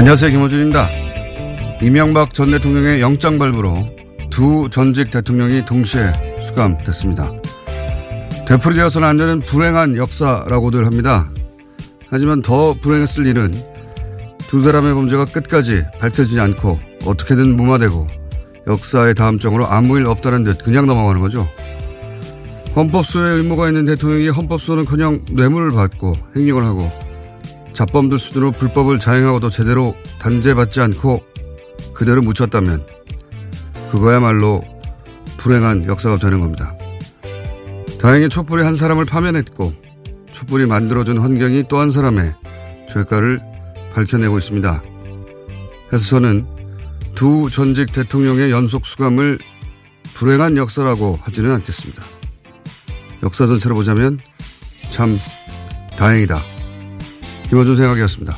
안녕하세요. 김어준입니다. 이명박 전 대통령의 영장 발부로 두 전직 대통령이 동시에 수감됐습니다. 되풀이되어서는 안 되는 불행한 역사라고들 합니다. 하지만 더 불행했을 일은 두 사람의 범죄가 끝까지 밝혀지지 않고 어떻게든 무마되고 역사의 다음 장으로 아무 일 없다는 듯 그냥 넘어가는 거죠. 헌법소의 의무가 있는 대통령이 헌법소는커녕 뇌물을 받고 횡령을 하고 잡범들 수준으로 불법을 자행하고도 제대로 단죄받지 않고 그대로 묻혔다면 그거야말로 불행한 역사가 되는 겁니다. 다행히 촛불이 한 사람을 파면했고 촛불이 만들어준 환경이 또 한 사람의 죄가를 밝혀내고 있습니다. 그래서 저는 두 전직 대통령의 연속 수감을 불행한 역사라고 하지는 않겠습니다. 역사 전체로 보자면 참 다행이다. 김어준 생각이었습니다.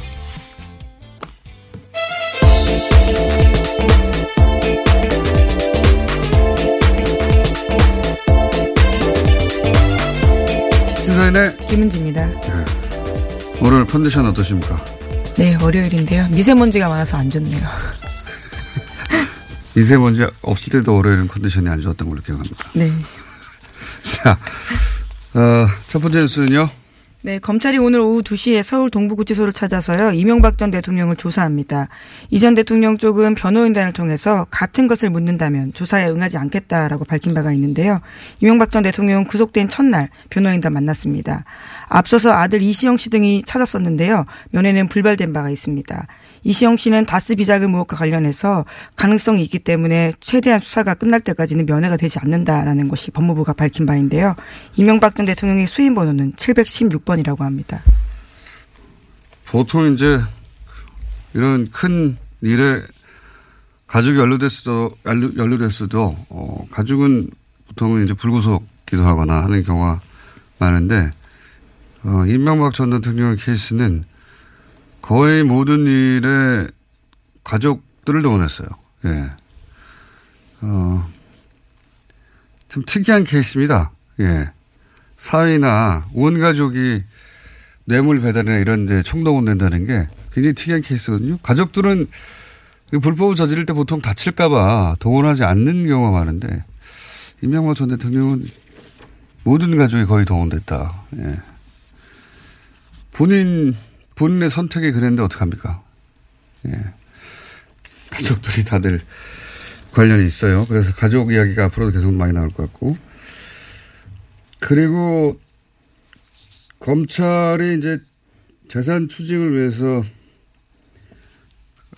시사인의 김은지입니다. 네. 오늘 컨디션 어떠십니까? 네, 월요일인데요. 미세먼지가 많아서 안 좋네요. 미세먼지 없을 때도 월요일은 컨디션이 안 좋았던 걸로 기억합니다. 네. 자, 첫 번째 뉴스는요. 네, 검찰이 오늘 오후 2시에 서울 동부구치소를 찾아서요, 이명박 전 대통령을 조사합니다. 이 전 대통령 쪽은 변호인단을 통해서 같은 것을 묻는다면 조사에 응하지 않겠다라고 밝힌 바가 있는데요. 이명박 전 대통령은 구속된 첫날 변호인단 만났습니다. 앞서서 아들 이시영 씨 등이 찾았었는데요. 면회는 불발된 바가 있습니다. 이시영 씨는 다스 비자금 의혹과 관련해서 가능성이 있기 때문에 최대한 수사가 끝날 때까지는 면회가 되지 않는다라는 것이 법무부가 밝힌 바인데요. 이명박 전 대통령의 수임 번호는 716번이라고 합니다. 보통 이제 이런 큰 일에 가족이 연루됐어도 가족은 보통은 이제 불구속 기소하거나 하는 경우가 많은데 이명박 전 대통령의 케이스는 거의 모든 일에 가족들을 동원했어요. 예. 좀 특이한 케이스입니다. 예. 사위나 온 가족이 뇌물 배달이나 이런 데 총동원된다는 게 굉장히 특이한 케이스거든요. 가족들은 불법을 저지를 때 보통 다칠까봐 동원하지 않는 경우가 많은데, 이명박 전 대통령은 모든 가족이 거의 동원됐다. 예. 본인의 선택이 그랬는데 어떡합니까? 예. 가족들이 다들 관련이 있어요. 그래서 가족 이야기가 앞으로도 계속 많이 나올 것 같고. 그리고 검찰이 이제 재산 추징을 위해서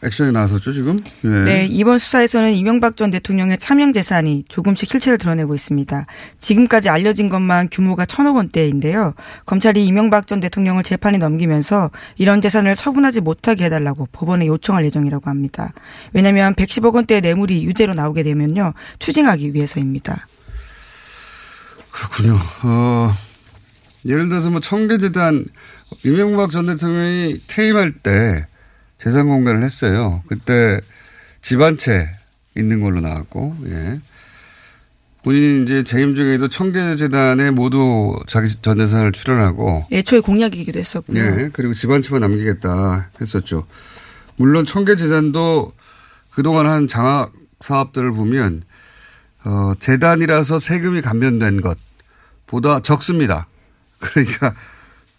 액션이 나왔었죠 지금. 예. 네. 이번 수사에서는 이명박 전 대통령의 차명 재산이 조금씩 실체를 드러내고 있습니다. 지금까지 알려진 것만 규모가 1,000억 원대인데요. 검찰이 이명박 전 대통령을 재판에 넘기면서 이런 재산을 처분하지 못하게 해달라고 법원에 요청할 예정이라고 합니다. 왜냐하면 110억 원대의 뇌물이 유죄로 나오게 되면요. 추징하기 위해서입니다. 그렇군요. 예를 들어서 뭐 청계재단 이명박 전 대통령이 퇴임할 때 재산 공개를 했어요. 그때 집 한 채 있는 걸로 나왔고, 예. 본인이 이제 재임 중에도 청계재단에 모두 자기 전 재산을 출연하고. 애초에 공약이기도 했었고요. 예. 그리고 집 한 채만 남기겠다 했었죠. 물론 청계재단도 그동안 한 장학 사업들을 보면, 재단이라서 세금이 감면된 것보다 적습니다. 그러니까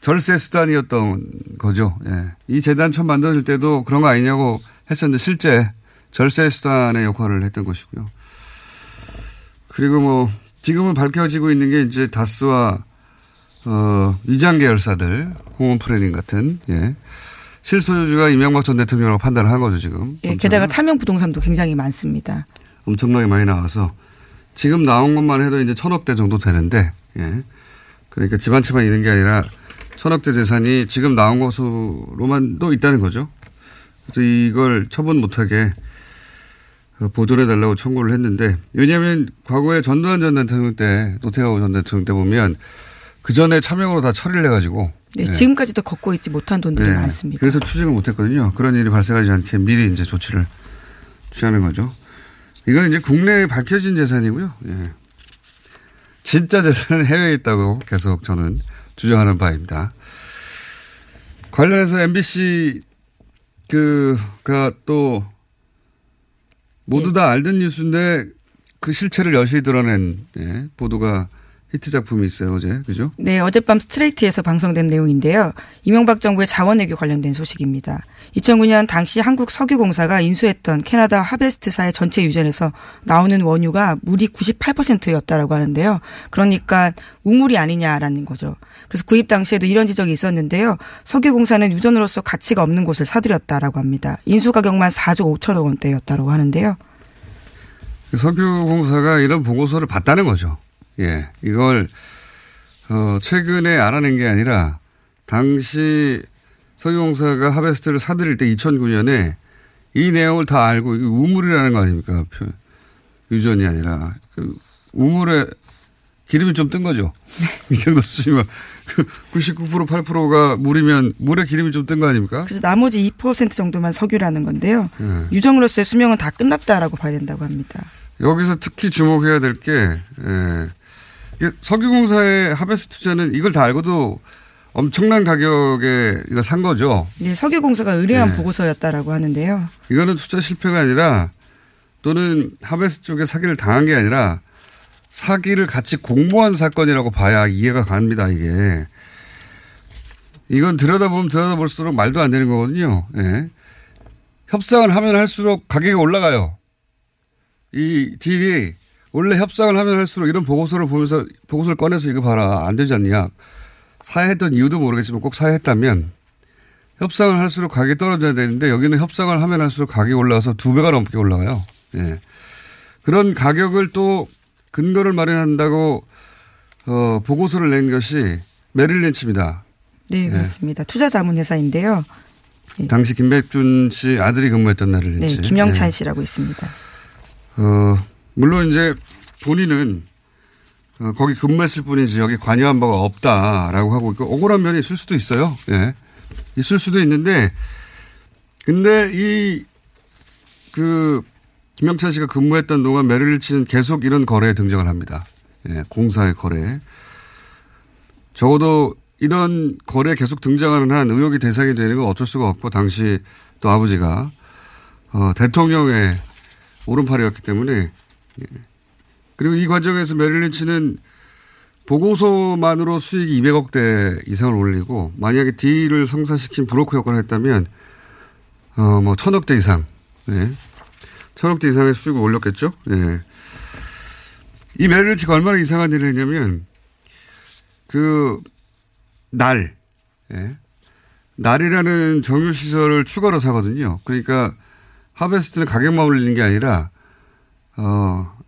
절세 수단이었던 거죠. 예. 이 재단 처음 만들어질 때도 그런 거 아니냐고 했었는데 실제 절세 수단의 역할을 했던 것이고요. 그리고 뭐 지금은 밝혀지고 있는 게 이제 다스와 위장 계열사들 홍은프레닝 같은 예. 실소유주가 이명박 전 대통령으로 판단을 한 거죠 지금. 예, 게다가 차명 부동산도 굉장히 많습니다. 엄청나게 많이 나와서 지금 나온 것만 해도 이제 1,000억 대 정도 되는데 예. 그러니까 집 한 채만 있는 게 아니라 1,000억 대 재산이 지금 나온 것으로만 또 있다는 거죠. 그래서 이걸 처분 못하게 보존해달라고 청구를 했는데 왜냐하면 과거에 전두환 전 대통령 때 노태우 전 대통령 때 보면 그 전에 차명으로 다 처리를 해가지고. 네, 네. 지금까지도 걷고 있지 못한 돈들이 네. 많습니다. 그래서 추징을 못했거든요. 그런 일이 발생하지 않게 미리 이제 조치를 취하는 거죠. 이건 이제 국내에 밝혀진 재산이고요. 예. 진짜 재산은 해외에 있다고 계속 저는 주장하는 바입니다. 관련해서 MBC 그가 또 모두 예. 다 알던 뉴스인데 그 실체를 여실히 드러낸 예, 보도가 히트 작품이 있어요 어제 그죠? 네 어젯밤 스트레이트에서 방송된 내용인데요. 이명박 정부의 자원외교 관련된 소식입니다. 2009년 당시 한국 석유공사가 인수했던 캐나다 하베스트사의 전체 유전에서 나오는 원유가 물이 98%였다라고 하는데요. 그러니까 우물이 아니냐라는 거죠. 그래서 구입 당시에도 이런 지적이 있었는데요. 석유공사는 유전으로서 가치가 없는 곳을 사들였다라고 합니다. 인수 가격만 4조 5천억 원대였다고 하는데요. 석유공사가 이런 보고서를 봤다는 거죠. 예, 이걸, 최근에 알아낸 게 아니라, 당시 석유공사가 하베스트를 사들일 때 2009년에 이 내용을 다 알고, 이게 우물이라는 거 아닙니까? 유전이 아니라. 그 우물에 기름이 좀 뜬 거죠. 이 정도 수준이면 99% 8%가 물이면 물에 기름이 좀 뜬 거 아닙니까? 그래서 나머지 2% 정도만 석유라는 건데요. 예. 유정으로서의 수명은 다 끝났다라고 봐야 된다고 합니다. 여기서 특히 주목해야 될 게, 예. 석유공사의 하베스트 투자는 이걸 다 알고도 엄청난 가격에 이거 산 거죠. 예, 석유공사가 의뢰한 예. 보고서였다라고 하는데요. 이거는 투자 실패가 아니라 또는 하베스트 쪽에 사기를 당한 게 아니라 사기를 같이 공모한 사건이라고 봐야 이해가 갑니다. 이게 이건 들여다보면 들여다볼수록 말도 안 되는 거거든요. 예. 협상을 하면 할수록 가격이 올라가요. 이 딜이. 원래 협상을 하면 할수록 이런 보고서를 보면서 보고서를 꺼내서 이거 봐라 안 되지 않냐. 사회했던 이유도 모르겠지만 꼭 사회했다면 협상을 할수록 가격이 떨어져야 되는데 여기는 협상을 하면 할수록 가격이 올라와서 2배가 넘게 올라가요. 예. 그런 가격을 또 근거를 마련한다고 보고서를 낸 것이 메릴린치입니다. 네 그렇습니다. 예. 투자 자문회사인데요. 예. 당시 김백준 씨 아들이 근무했던 메릴린치. 네, 김영찬 예. 씨라고 있습니다. 물론 이제 본인은 거기 근무했을 뿐이지 여기 관여한 바가 없다라고 하고 있고 억울한 면이 있을 수도 있어요. 예. 있을 수도 있는데 근데 김영찬 씨가 근무했던 동안 메릴린치는 계속 이런 거래에 등장을 합니다. 예. 공사의 거래에. 적어도 이런 거래에 계속 등장하는 한 의혹이 대상이 되는 건 어쩔 수가 없고 당시 또 아버지가 대통령의 오른팔이었기 때문에 예. 그리고 이 과정에서 메릴린치는 보고서만으로 수익이 200억 대 이상을 올리고 만약에 딜을 성사시킨 브로커 역할을 했다면 1,000억 대 이상 예. 1,000억 대 이상의 수익을 올렸겠죠. 예. 이 메릴린치가 얼마나 이상한 일을 했냐면 날이라는 정유시설을 추가로 사거든요. 그러니까 하베스트는 가격만 올리는 게 아니라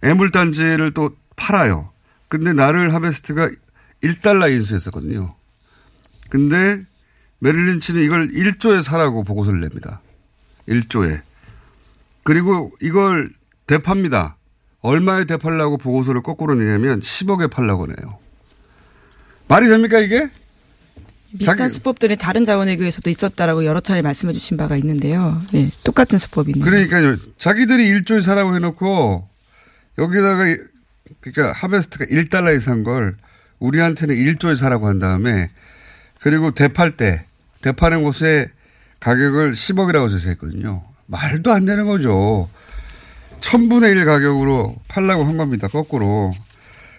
애물단지를 또 팔아요. 근데 나를 하베스트가 1달러 인수했었거든요. 근데 메릴린치는 이걸 1조에 사라고 보고서를 냅니다. 1조에. 그리고 이걸 대팝니다. 얼마에 대팔라고 보고서를 거꾸로 내냐면 10억에 팔라고 내요. 말이 됩니까 이게? 비슷한 수법들이 다른 자원외교에서도 있었다라고 여러 차례 말씀해 주신 바가 있는데요. 예, 똑같은 수법입니다. 그러니까요. 자기들이 1조에 사라고 해놓고 여기다가 그러니까 하베스트가 1달러에 산 걸 우리한테는 1조에 사라고 한 다음에 그리고 대팔 때 대파는 곳에 가격을 10억이라고 제시했거든요. 말도 안 되는 거죠. 1000분의 1 가격으로 팔라고 한 겁니다. 거꾸로.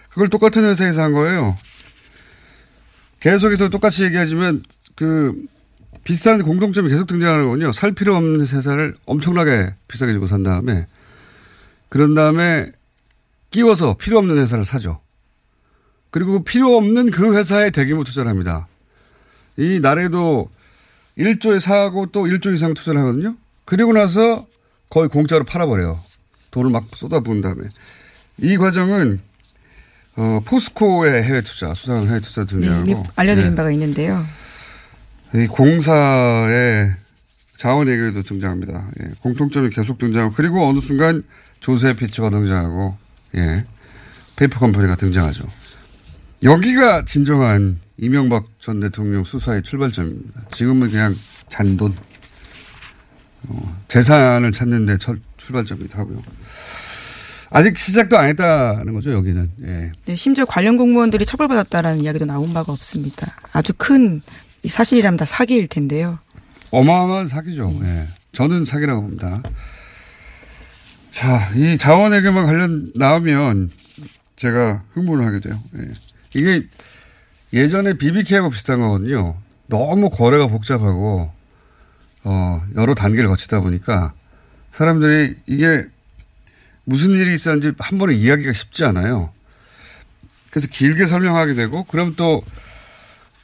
그걸 똑같은 회사에서 한 거예요. 계속해서 똑같이 얘기하지만 비싼 공통점이 계속 등장하는군요. 살 필요 없는 회사를 엄청나게 비싸게 주고 산 다음에 그런 다음에 끼워서 필요 없는 회사를 사죠. 그리고 필요 없는 그 회사에 대규모 투자를 합니다. 이 나라에도 1조에 사고 또 1조 이상 투자를 하거든요. 그리고 나서 거의 공짜로 팔아버려요. 돈을 막 쏟아부은 다음에. 이 과정은 포스코의 해외 투자, 수상한 해외 투자 등이라고. 네, 알려드린 바가 있는데요. 이 공사의 자원 외교도 등장합니다. 예, 공통점이 계속 등장하고 그리고 어느 순간 조세 피처가 등장하고 예, 페이퍼 컴퍼니가 등장하죠. 여기가 진정한 이명박 전 대통령 수사의 출발점입니다. 지금은 그냥 잔돈, 재산을 찾는 데 출발점이기도 하고요. 아직 시작도 안 했다는 거죠, 여기는. 예. 네, 심지어 관련 공무원들이 처벌받았다라는 이야기도 나온 바가 없습니다. 아주 큰 사실이라면 다 사기일 텐데요. 어마어마한 사기죠. 예. 저는 사기라고 봅니다. 자, 이 자원외교만 관련 나오면 제가 흥분을 하게 돼요. 예. 이게 예전에 BBK하고 비슷한 거거든요. 너무 거래가 복잡하고 여러 단계를 거치다 보니까 사람들이 이게 무슨 일이 있었는지 한 번에 이야기가 쉽지 않아요. 그래서 길게 설명하게 되고 그럼 또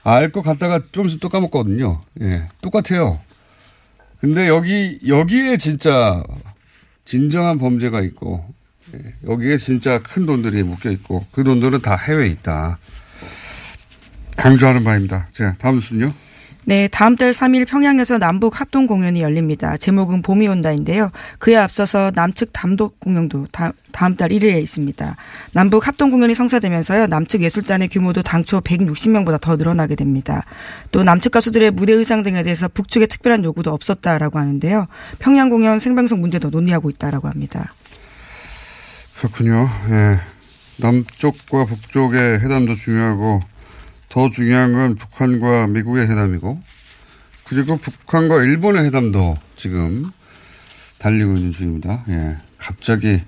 알 것 같다가 조금씩 또 까먹거든요. 예, 똑같아요. 근데 여기에 진짜 진정한 범죄가 있고 예, 여기에 진짜 큰 돈들이 묶여 있고 그 돈들은 다 해외에 있다. 강조하는 바입니다. 자, 다음 순요. 네, 다음 달 3일 평양에서 남북 합동 공연이 열립니다. 제목은 봄이 온다인데요. 그에 앞서서 남측 단독 공연도 다음 달 1일에 있습니다. 남북 합동 공연이 성사되면서요. 남측 예술단의 규모도 당초 160명보다 더 늘어나게 됩니다. 또 남측 가수들의 무대 의상 등에 대해서 북측의 특별한 요구도 없었다라고 하는데요. 평양 공연 생방송 문제도 논의하고 있다라고 합니다. 그렇군요. 예. 남쪽과 북쪽의 회담도 중요하고 더 중요한 건 북한과 미국의 회담이고 그리고 북한과 일본의 회담도 지금 달리고 있는 중입니다. 예. 갑자기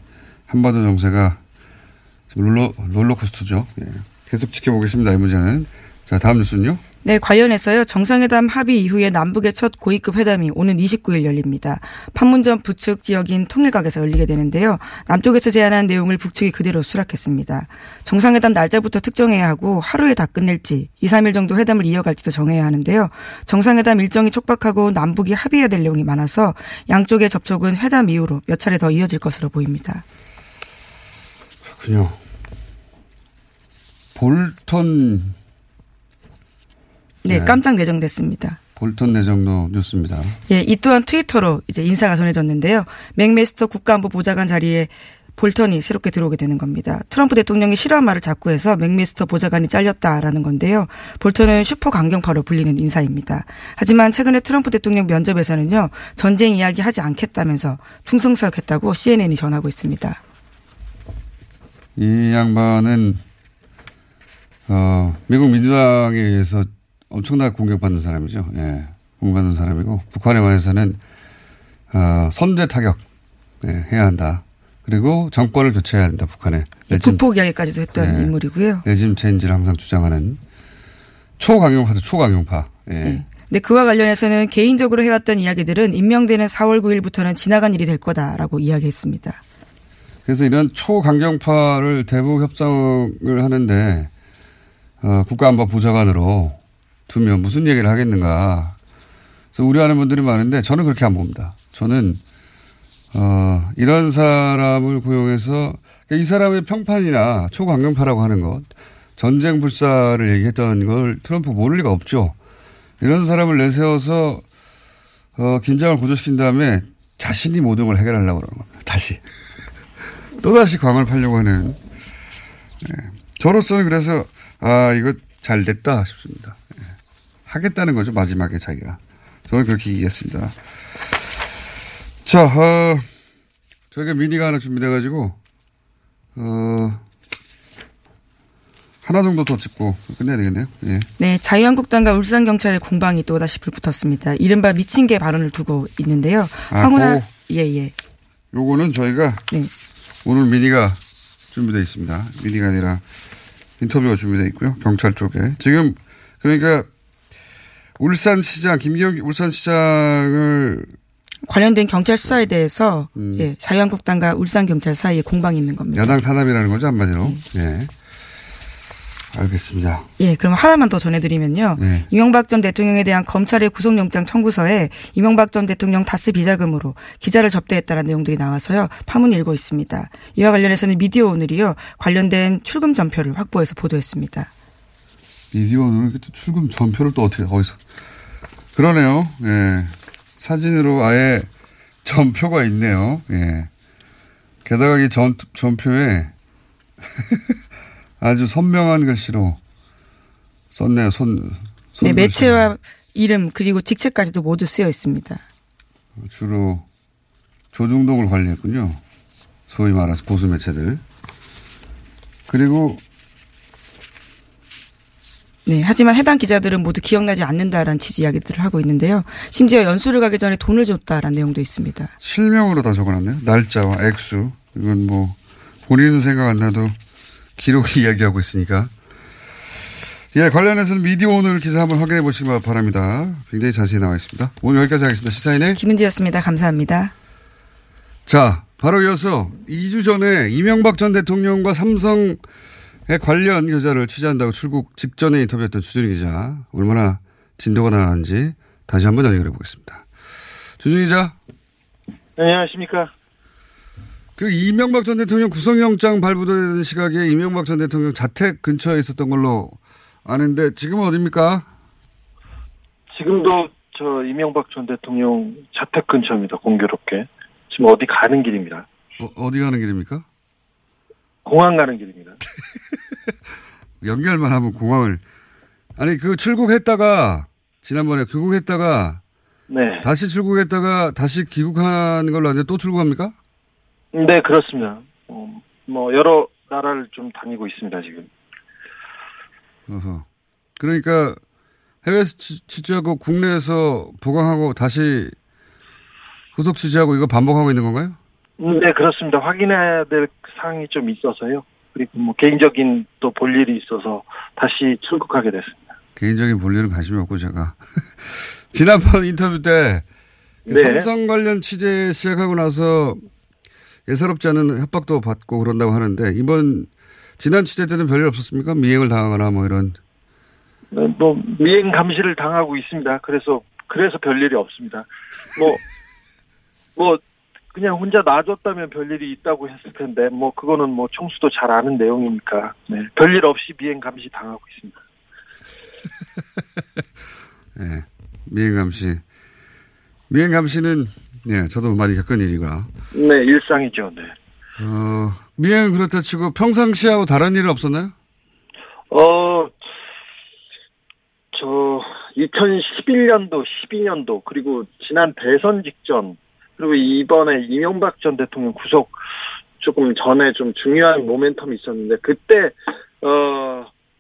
한반도 정세가 롤러코스터죠. 예. 계속 지켜보겠습니다. 이 문제는. 자, 다음 뉴스는요. 네, 관련해서요. 정상회담 합의 이후에 남북의 첫 고위급 회담이 오는 29일 열립니다. 판문점 북측 지역인 통일각에서 열리게 되는데요. 남쪽에서 제안한 내용을 북측이 그대로 수락했습니다. 정상회담 날짜부터 특정해야 하고 하루에 다 끝낼지 2, 3일 정도 회담을 이어갈지도 정해야 하는데요. 정상회담 일정이 촉박하고 남북이 합의해야 될 내용이 많아서 양쪽의 접촉은 회담 이후로 몇 차례 더 이어질 것으로 보입니다. 그렇군요. 볼턴. 네, 깜짝 내정됐습니다. 볼턴 내정도 뉴스입니다. 예, 이 또한 트위터로 이제 인사가 전해졌는데요. 맥메스터 국가안보보좌관 자리에 볼턴이 새롭게 들어오게 되는 겁니다. 트럼프 대통령이 싫어한 말을 자꾸 해서 맥메스터 보좌관이 잘렸다라는 건데요. 볼턴은 슈퍼 강경파로 불리는 인사입니다. 하지만 최근에 트럼프 대통령 면접에서는요. 전쟁 이야기 하지 않겠다면서 충성서역했다고 CNN이 전하고 있습니다. 이 양반은 미국 민주당에 의해서 엄청나게 공격받는 사람이죠. 예. 공격받는 사람이고, 북한에 관해서는, 선제 타격, 예, 해야 한다. 그리고 정권을 교체해야 한다, 북한에. 국폭 이야기까지도 했던 예. 인물이고요. 레짐 체인지를 항상 주장하는 초강경파도 초강경파. 예. 네. 근데 그와 관련해서는 개인적으로 해왔던 이야기들은 임명되는 4월 9일부터는 지나간 일이 될 거다라고 이야기했습니다. 그래서 이런 초강경파를 대북 협상을 하는데, 국가안보보좌관으로 두면 무슨 얘기를 하겠는가. 그래서 우려하는 분들이 많은데 저는 그렇게 안 봅니다. 저는 이런 사람을 고용해서 그러니까 이 사람의 평판이나 초강경파라고 하는 것, 전쟁 불사를 얘기했던 걸 트럼프 모를 리가 없죠. 이런 사람을 내세워서 긴장을 고조시킨 다음에 자신이 모든 걸 해결하려고 그러는 겁니다. 다시. 또다시 광을 팔려고 하는. 네. 저로서는 그래서 이거 잘 됐다 싶습니다. 네. 하겠다는 거죠. 마지막에 자기가. 저는 그렇게 얘기했습니다. 자, 저희가 미니가 하나 준비돼가지고 하나 정도 더 짚고 끝내야 되겠네요. 예. 네, 자유한국당과 울산경찰의 공방이 또다시 불붙었습니다. 이른바 미친 개 발언을 두고 있는데요. 황운하, 예. 요거는 저희가 네. 오늘 미니가 준비되어 있습니다. 미니가 아니라 인터뷰가 준비되어 있고요. 경찰 쪽에. 지금 그러니까 울산시장, 김기현 울산시장을 관련된 경찰 수사에 대해서 예, 자유한국당과 울산경찰 사이에 공방이 있는 겁니다. 야당 탄압이라는 거죠, 한마디로. 예. 알겠습니다. 예, 그럼 하나만 더 전해드리면요. 네. 이명박 전 대통령에 대한 검찰의 구속영장 청구서에 이명박 전 대통령 다스 비자금으로 기자를 접대했다라는 내용들이 나와서요. 파문이 일고 있습니다. 이와 관련해서는 미디어오늘이요. 관련된 출금 전표를 확보해서 보도했습니다. 미디어오늘 이렇게 또 출금 전표를 또 어떻게 어디서? 그러네요. 예, 사진으로 아예 전표가 있네요. 예, 게다가 이 전표에 아주 선명한 글씨로 썼네요. 네, 매체와 이름 그리고 직책까지도 모두 쓰여 있습니다. 주로 조중동을 관리했군요. 소위 말해서 보수 매체들. 그리고 네, 하지만 해당 기자들은 모두 기억나지 않는다라는 취지 이야기들을 하고 있는데요. 심지어 연수를 가기 전에 돈을 줬다라는 내용도 있습니다. 실명으로 다 적어놨네요. 날짜와 액수. 이건 뭐 본인은 생각 안 나도 기록이 이야기하고 있으니까. 예, 관련해서는 미디어 오늘 기사 한번 확인해 보시기 바랍니다. 굉장히 자세히 나와 있습니다. 오늘 여기까지 하겠습니다. 시사인의 김은지였습니다. 감사합니다. 자, 바로 이어서 2주 전에 이명박 전 대통령과 삼성의 관련 계좌를 취재한다고 출국 직전에 인터뷰했던 주준희 기자. 얼마나 진도가 나왔는지 다시 한번 연결해 보겠습니다. 주준희 기자. 네, 안녕하십니까. 그 이명박 전 대통령 구속영장 발부되는 시각에 이명박 전 대통령 자택 근처에 있었던 걸로 아는데 지금은 어디입니까? 지금도 저 이명박 전 대통령 자택 근처입니다. 공교롭게. 지금 어디 가는 길입니다. 어디 가는 길입니까? 공항 가는 길입니다. 연결만 하면 공항을. 아니 그 출국했다가 지난번에 귀국했다가 네. 다시 출국했다가 다시 귀국한 걸로 아는데 또 출국합니까? 네, 그렇습니다. 뭐 여러 나라를 좀 다니고 있습니다 지금. 어허. 그러니까 해외에서 취재하고 국내에서 보강하고 다시 후속 취재하고 이거 반복하고 있는 건가요? 네, 그렇습니다. 확인해야 될 사항이 좀 있어서요. 그리고 뭐 개인적인 또 볼 일이 있어서 다시 출국하게 됐습니다. 개인적인 볼 일은 관심이 없고 제가 지난번 인터뷰 때 네. 삼성 관련 취재 시작하고 나서. 예사롭지 않은 협박도 받고 그런다고 하는데 이번 지난 취재 때는 별일 없었습니까? 미행을 당하거나 뭐 이런. 뭐 미행 감시를 당하고 있습니다. 그래서 별일이 없습니다. 뭐 그냥 혼자 놔줬다면 별일이 있다고 했을 텐데 뭐 그거는 뭐 총수도 잘 아는 내용이니까 네. 별일 없이 미행 감시 당하고 있습니다. 네, 미행 감시. 미행 감시는 네, 저도 많이 겪은 일이라. 네, 일상이죠. 네. 미행은 그렇다 치고 평상시하고 다른 일은 없었나요? 저 2011년도, 12년도 그리고 지난 대선 직전 그리고 이번에 이명박 전 대통령 구속 조금 전에 좀 중요한 모멘텀이 있었는데 그때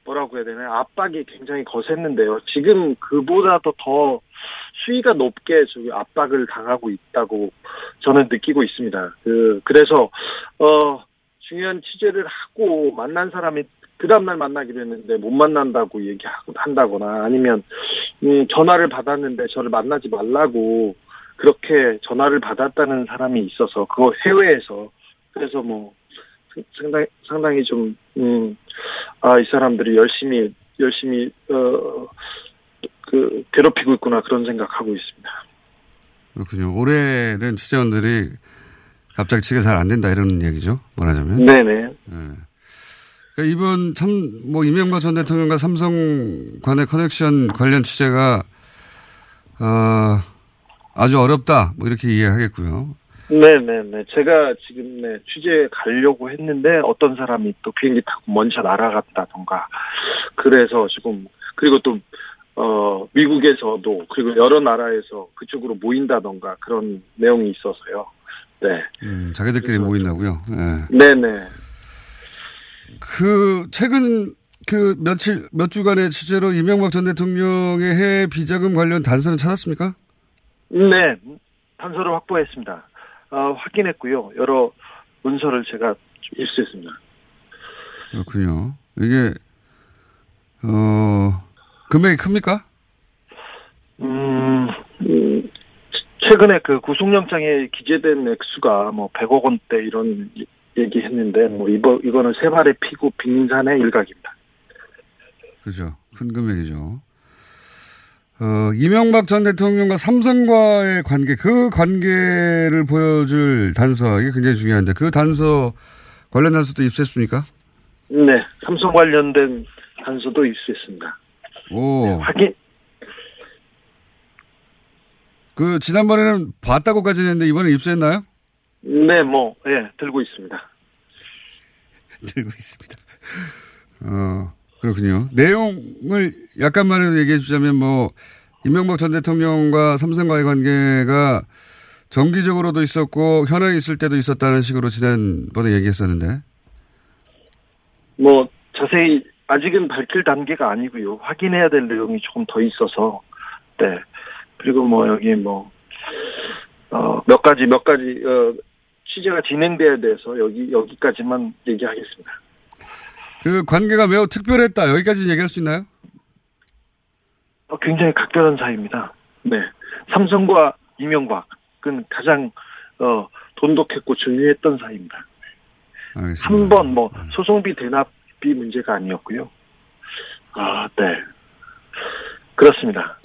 뭐라고 해야 되나요? 압박이 굉장히 거셌는데요. 지금 그보다도 더 수위가 높게 저기 압박을 당하고 있다고 저는 느끼고 있습니다. 그래서 중요한 취재를 하고 만난 사람이 그 다음날 만나기로 했는데 못 만난다고 얘기한다거나 아니면 전화를 받았는데 저를 만나지 말라고 그렇게 전화를 받았다는 사람이 있어서 그거 해외에서 그래서 뭐 상당히 좀 이 사람들이 열심히 괴롭히고 있구나 그런 생각하고 있습니다. 그렇군요. 오래된 취재원들이 갑작치게 잘 안 된다 이런 얘기죠. 말하자면. 네네. 네. 그러니까 이번 이명박 전 대통령과 삼성 간의 커넥션 관련 취재가 아주 어렵다. 이렇게 이해하겠고요. 네네네. 제가 지금 취재에 가려고 했는데 어떤 사람이 또 비행기 타고 먼저 날아갔다던가. 그래서 지금 그리고 또 미국에서도 그리고 여러 나라에서 그쪽으로 모인다던가 그런 내용이 있어서요. 네. 자기들끼리 모인다고요. 네. 네네. 최근 몇 주간의 취재로 이명박 전 대통령의 해외 비자금 관련 단서는 찾았습니까? 네. 단서를 확보했습니다. 확인했고요. 여러 문서를 제가 입수했습니다. 그렇군요. 이게, 금액이 큽니까? 최근에 그 구속영장에 기재된 액수가 100억 원대 이런 얘기 했는데, 이거는 세 발에 피고 빙산의 일각입니다. 그죠. 큰 금액이죠. 이명박 전 대통령과 삼성과의 관계, 그 관계를 보여줄 단서, 이게 굉장히 중요한데, 그 단서, 관련 단서도 입수했습니까? 네. 삼성 관련된 단서도 입수했습니다. 오. 네, 확인. 지난번에는 봤다고까지 했는데, 이번에 입수했나요? 네, 들고 있습니다. 들고 있습니다. 그렇군요. 내용을 약간만 얘기해 주자면, 이명박 전 대통령과 삼성과의 관계가 정기적으로도 있었고, 현역에 있을 때도 있었다는 식으로 지난번에 얘기했었는데. 자세히, 아직은 밝힐 단계가 아니고요. 확인해야 될 내용이 조금 더 있어서, 네. 그리고 취재가 진행돼야 돼서 여기까지만 얘기하겠습니다. 그 관계가 매우 특별했다. 여기까지 얘기할 수 있나요? 굉장히 각별한 사이입니다. 네. 삼성과 이명박은 가장, 돈독했고 중요했던 사이입니다. 알겠습니다. 소송비 대납비 문제가 아니었고요. 네. 그렇습니다.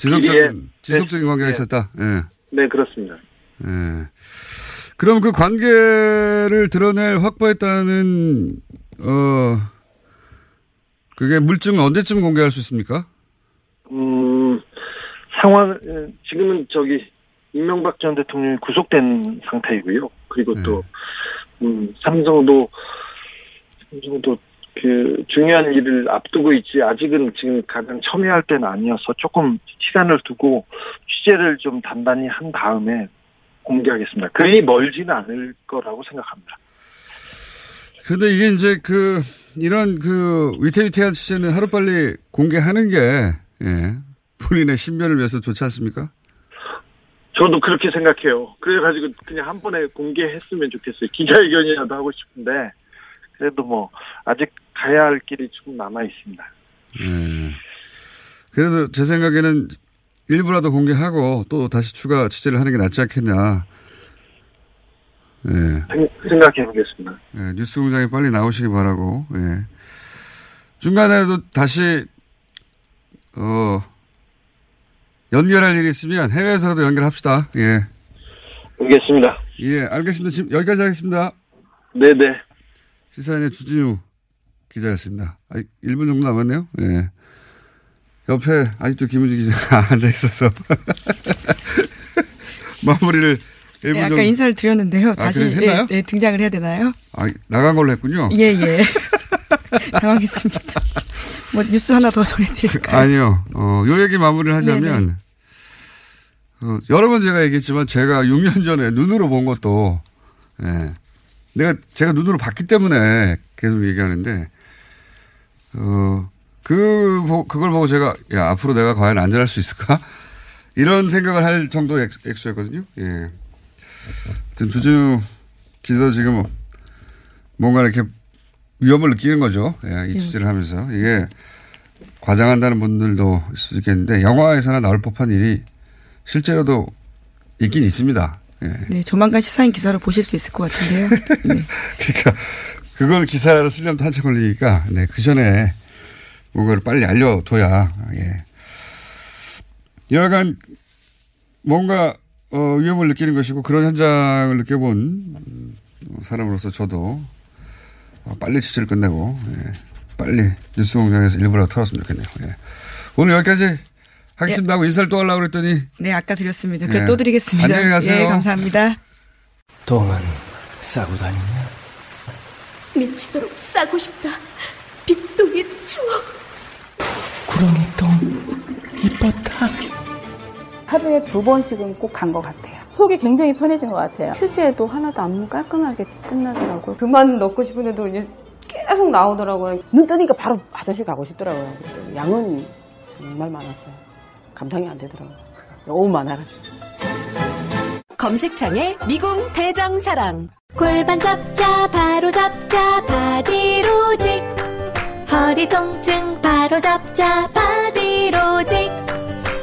지속적인 관계가 있었다. 네. 네, 그렇습니다. 네. 그럼 그 관계를 드러낼 확보했다는, 그게 물증은 언제쯤 공개할 수 있습니까? 지금은 이명박 전 대통령이 구속된 상태이고요. 그리고 네. 또, 삼성도 중요한 일을 앞두고 있지, 아직은 지금 가장 첨예할 때는 아니어서 조금 시간을 두고 취재를 좀 단단히 한 다음에 공개하겠습니다. 그리 멀지는 않을 거라고 생각합니다. 근데 이게 이런 위태위태한 취재는 하루빨리 공개하는 게, 예, 본인의 신변을 위해서 좋지 않습니까? 저도 그렇게 생각해요. 그래가지고 그냥 한 번에 공개했으면 좋겠어요. 기자회견이라도 하고 싶은데, 그래도 아직 가야 할 길이 조금 남아있습니다. 예. 그래서 제 생각에는 일부라도 공개하고 또 다시 추가 취재를 하는 게 낫지 않겠냐. 예. 생각해보겠습니다. 예, 뉴스 공장에 빨리 나오시기 바라고, 예. 중간에도 다시, 연결할 일이 있으면 해외에서라도 연결합시다, 예. 알겠습니다. 예, 알겠습니다. 지금 여기까지 하겠습니다. 네네. 시사인의 주진우 기자였습니다. 1분 정도 남았네요, 예. 옆에 아직도 김은지 기자가 앉아있어서. 마무리를. 네, 아까 인사를 드렸는데요. 다시 등장을 해야 되나요? 나간 걸로 했군요. 예. 당황했습니다. 뉴스 하나 더 전해드릴까요? 아니요. 요 얘기 마무리를 하자면, 여러 번 제가 얘기했지만 제가 6년 전에 눈으로 본 것도, 예, 제가 눈으로 봤기 때문에 계속 얘기하는데, 그걸 보고 제가, 야, 앞으로 내가 과연 안전할 수 있을까? 이런 생각을 할 정도의 액수였거든요. 예. 주진우 기자 지금 뭔가 이렇게 위험을 느끼는 거죠. 예, 이 취재를 하면서. 이게 과장한다는 분들도 있을 수 있겠는데, 영화에서나 나올 법한 일이 실제로도 있긴 있습니다. 예. 네, 조만간 시사인 기사로 보실 수 있을 것 같은데요. 네. 그러니까 그걸 기사로 쓰려면 한참 걸리니까, 네, 그 전에 뭔가를 빨리 알려둬야, 예. 여하간 뭔가 위협을 느끼는 것이고 그런 현장을 느껴본 사람으로서 저도 빨리 취재를 끝내고 예, 빨리 뉴스공장에서 일부러 털었으면 좋겠네요. 예. 오늘 여기까지 하겠습니다. 예. 하고 인사를 또 하려고 그랬더니. 네. 아까 드렸습니다. 그래 예. 또 드리겠습니다. 안녕히 가세요. 예, 감사합니다. 똥은 싸고 다니냐? 미치도록 싸고 싶다. 빅똥이 추억. 구렁이 똥. 이뻤다. 하루에 2번씩은 꼭 간 것 같아요. 속이 굉장히 편해진 것 같아요. 휴지에도 하나도 안 깔끔하게 끝나더라고요. 그만 넣고 싶은데도 이제 계속 나오더라고요. 눈 뜨니까 바로 화장실 가고 싶더라고요. 양은 정말 많았어요. 감당이 안 되더라고요. 너무 많아가지고. 검색창에 미궁 대장사랑. 골반 잡자 바로 잡자 바디로직. 허리 통증 바로 잡자 바디로직.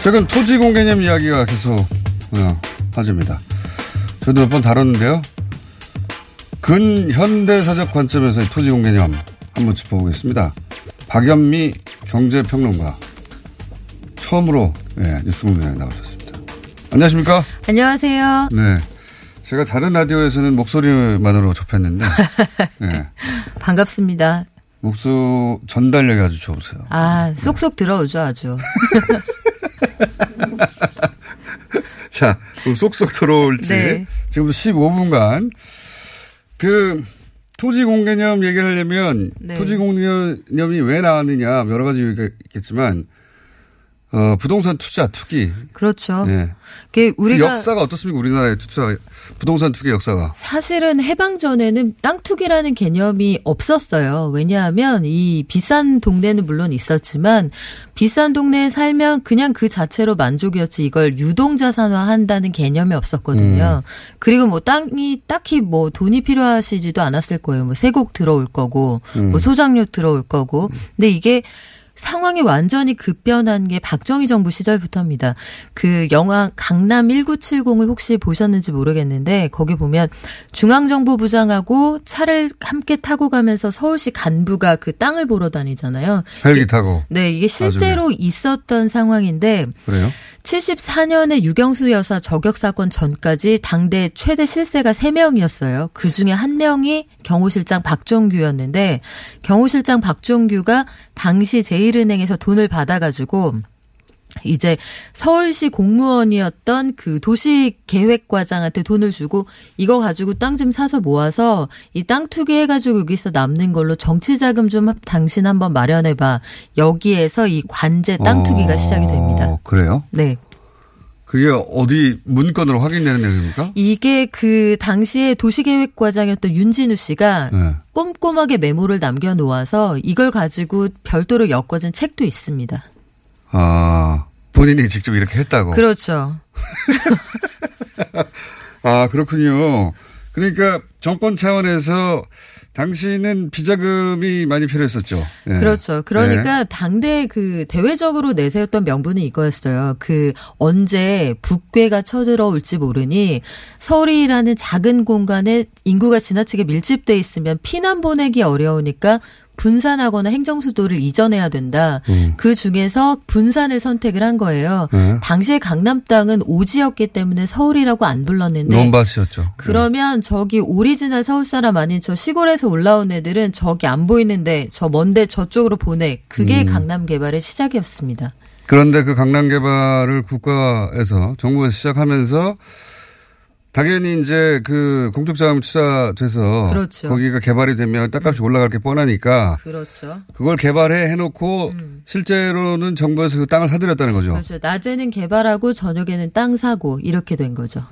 최근 토지 공개념 이야기가 계속 화제입니다. 저도 몇 번 다뤘는데요. 근현대사적 관점에서의 토지 공개념 한번 짚어보겠습니다. 박연미 경제평론가 처음으로 네, 뉴스공장에 나오셨습니다. 안녕하십니까? 안녕하세요. 네, 제가 다른 라디오에서는 목소리만으로 접했는데 네. 반갑습니다. 목소 전달력이 아주 좋으세요. 아, 쏙쏙 들어오죠, 아주. 자, 그럼 쏙쏙 들어올지. 네. 지금 15분간 그 토지 공개념 얘기를 하려면 네. 토지 공개념이 왜 나왔느냐 여러 가지 이유가 있겠지만 부동산 투자 투기. 그렇죠. 예. 그 우리가 역사가 어떻습니까? 우리나라의 투자 부동산 투기 역사가. 사실은 해방 전에는 땅 투기라는 개념이 없었어요. 왜냐하면 이 비싼 동네는 물론 있었지만 비싼 동네에 살면 그냥 그 자체로 만족이었지 이걸 유동자산화한다는 개념이 없었거든요. 그리고 뭐 땅이 딱히 뭐 돈이 필요하시지도 않았을 거예요. 뭐 세곡 들어올 거고, 뭐 소장료 들어올 거고. 근데 이게 상황이 완전히 급변한 게 박정희 정부 시절부터입니다. 그 영화 강남 1970을 혹시 보셨는지 모르겠는데 거기 보면 중앙정보부장하고 차를 함께 타고 가면서 서울시 간부가 그 땅을 보러 다니잖아요. 헬기 타고. 네. 이게 실제로 나중에. 있었던 상황인데. 그래요? 74년에 유경수 여사 저격사건 전까지 당대 최대 실세가 3명이었어요. 그중에 1명이 경호실장 박종규였는데 경호실장 박종규가 당시 제일은행에서 돈을 받아가지고 이제 서울시 공무원이었던 그 도시계획과장한테 돈을 주고 이거 가지고 땅 좀 사서 모아서 이 땅 투기해가지고 여기서 남는 걸로 정치자금 좀 당신 한번 마련해봐. 여기에서 이 관제 땅 투기가 시작이 됩니다. 그래요? 네. 그게 어디 문건으로 확인되는 내용입니까? 이게 그 당시에 도시계획과장이었던 윤진우 씨가 네. 꼼꼼하게 메모를 남겨놓아서 이걸 가지고 별도로 엮어진 책도 있습니다. 아, 본인이 직접 이렇게 했다고? 그렇죠. 아, 그렇군요. 그러니까 정권 차원에서 당시는 비자금이 많이 필요했었죠. 네. 그렇죠. 그러니까 네. 당대 그 대외적으로 내세웠던 명분은 이거였어요. 그 언제 북괴가 쳐들어올지 모르니 서울이라는 작은 공간에 인구가 지나치게 밀집돼 있으면 피난 보내기 어려우니까 분산하거나 행정수도를 이전해야 된다. 그중에서 분산을 선택을 한 거예요. 네. 당시에 강남 땅은 오지였기 때문에 서울이라고 안 불렀는데. 논밭이었죠. 그러면 네. 저기 오리지널 서울 사람 아닌 저 시골에서 올라온 애들은 저기 안 보이는데 저 먼데 저쪽으로 보내. 그게 강남 개발의 시작이었습니다. 그런데 그 강남 개발을 국가에서 정부에서 시작하면서 당연히 이제 그 공적자금 투자돼서 그렇죠. 거기가 개발이 되면 땅값이 올라갈 게 뻔하니까 그렇죠. 그걸 개발해 해놓고 실제로는 정부에서 그 땅을 사들였다는 거죠. 그렇죠. 낮에는 개발하고 저녁에는 땅 사고 이렇게 된 거죠.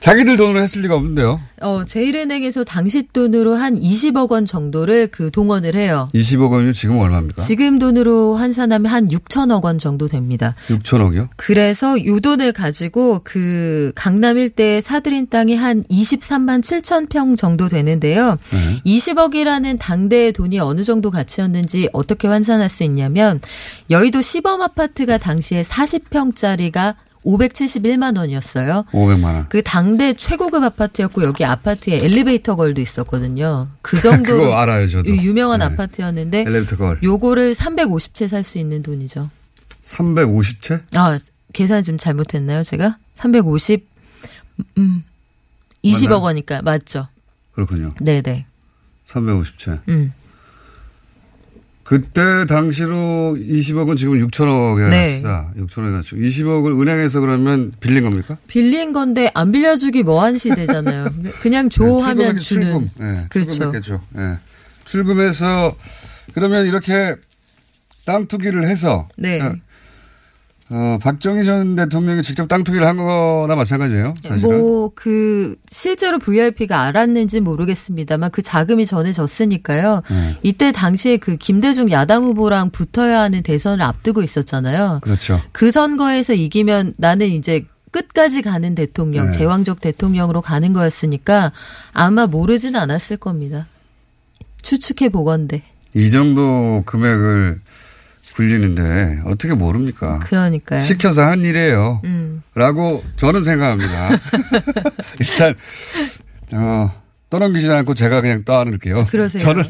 자기들 돈으로 했을 리가 없는데요. 제일은행에서 당시 돈으로 한 20억 원 정도를 그 동원을 해요. 20억 원이면 지금 얼마입니까? 지금 돈으로 환산하면 한 6천억 원 정도 됩니다. 6천억이요? 그래서 요 돈을 가지고 그 강남 일대에 사들인 땅이 한 23만 7천 평 정도 되는데요. 20억이라는 당대의 돈이 어느 정도 가치였는지 어떻게 환산할 수 있냐면 여의도 시범 아파트가 당시에 40평짜리가 571만 원이었어요. 500만 원. 그 당대 최고급 아파트였고 여기 아파트에 엘리베이터 걸도 있었거든요. 그 정도 그거 알아요, 저도. 유명한 네. 아파트였는데 엘리베이터 걸. 요거를 350채 살 수 있는 돈이죠. 350채? 아, 계산 지금 잘못했나요, 제가? 350 20억 맞나요? 원이니까 맞죠. 그렇군요. 네, 네. 350채. 그때 당시로 20억은 지금 6천억에 갔습니다. 네. 6천억에 갔죠. 20억을 은행에서 그러면 빌린 겁니까? 빌린 건데 안 빌려주기 뭐한 시대잖아요. 그냥 조하면 네, 주는. 출금. 네, 그렇죠. 출금했겠죠. 네. 출금해서 그러면 이렇게 땅 투기를 해서 네. 박정희 전 대통령이 직접 땅 투기를 한 거나 마찬가지예요. 사실은. 뭐 그 실제로 VIP가 알았는지 모르겠습니다만 그 자금이 전해졌으니까요. 이때 당시에 그 김대중 야당 후보랑 붙어야 하는 대선을 앞두고 있었잖아요. 그렇죠. 그 선거에서 이기면 나는 이제 끝까지 가는 대통령, 네. 제왕적 대통령으로 가는 거였으니까 아마 모르진 않았을 겁니다. 추측해 보건대. 이 정도 금액을 불리는데 어떻게 모릅니까? 그러니까요. 시켜서 한 일이에요. 라고 저는 생각합니다. 일단 떠넘기지 않고 제가 그냥 떠안을게요. 그러세요. 저는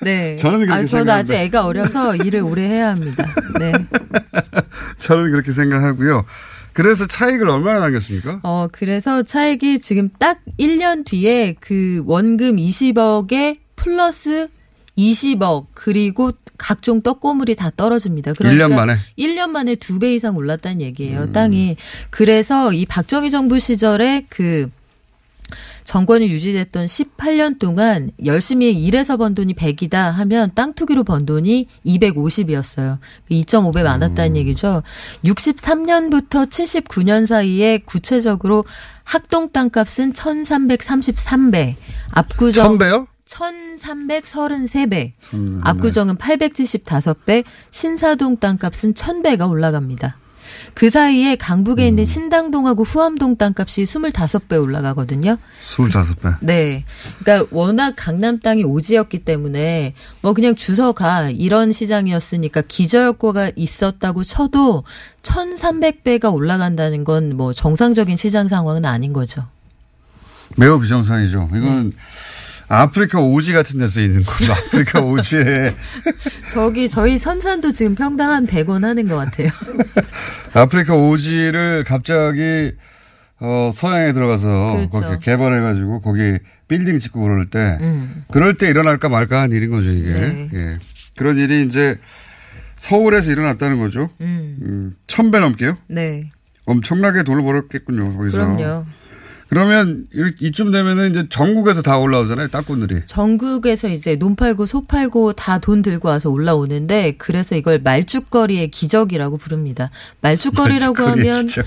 네. 저는 그렇게 생각합니다. 저는 아직 애가 어려서 일을 오래 해야 합니다. 네. 저는 그렇게 생각하고요. 그래서 차익을 얼마나 남겼습니까? 그래서 차익이 지금 딱 1년 뒤에 그 원금 20억에 플러스 20억 그리고 각종 떡고물이 다 떨어집니다. 그러니까 1년 만에? 1년 만에 2배 이상 올랐다는 얘기예요. 땅이. 그래서 이 박정희 정부 시절에 그 정권이 유지됐던 18년 동안 열심히 일해서 번 돈이 100이다 하면 땅 투기로 번 돈이 250이었어요. 2.5배 많았다는 얘기죠. 63년부터 79년 사이에 구체적으로 학동 땅값은 1,333배. 압구정. 1,000배요? 1,333배, 압구정은 875배, 신사동 땅값은 1,000배가 올라갑니다. 그 사이에 강북에 있는 신당동하고 후암동 땅값이 25배 올라가거든요. 25배. 네. 그러니까 워낙 강남 땅이 오지였기 때문에 뭐 그냥 주서가 이런 시장이었으니까 기저효과가 있었다고 쳐도 1,300배가 올라간다는 건 뭐 정상적인 시장 상황은 아닌 거죠. 매우 비정상이죠. 이건. 아프리카 오지 같은 데서 있는 거죠. 아프리카 오지에. 저기 저희 선산도 지금 평당 한 100원 하는 것 같아요. 아프리카 오지를 갑자기 서양에 들어가서 그렇죠. 거기 개발해가지고 거기 빌딩 짓고 그럴 때 그럴 때 일어날까 말까 한 일인 거죠 이게. 네. 예. 그런 일이 이제 서울에서 일어났다는 거죠. 1,000배 넘게요? 네. 엄청나게 돈을 벌었겠군요. 거기서. 그럼요. 그러면 이쯤 되면은 이제 전국에서 다 올라오잖아요, 땅꾼들이. 전국에서 이제 논 팔고 소 팔고 다 돈 들고 와서 올라오는데 그래서 이걸 말죽거리의 기적이라고 부릅니다. 말죽거리라고 하면 기적.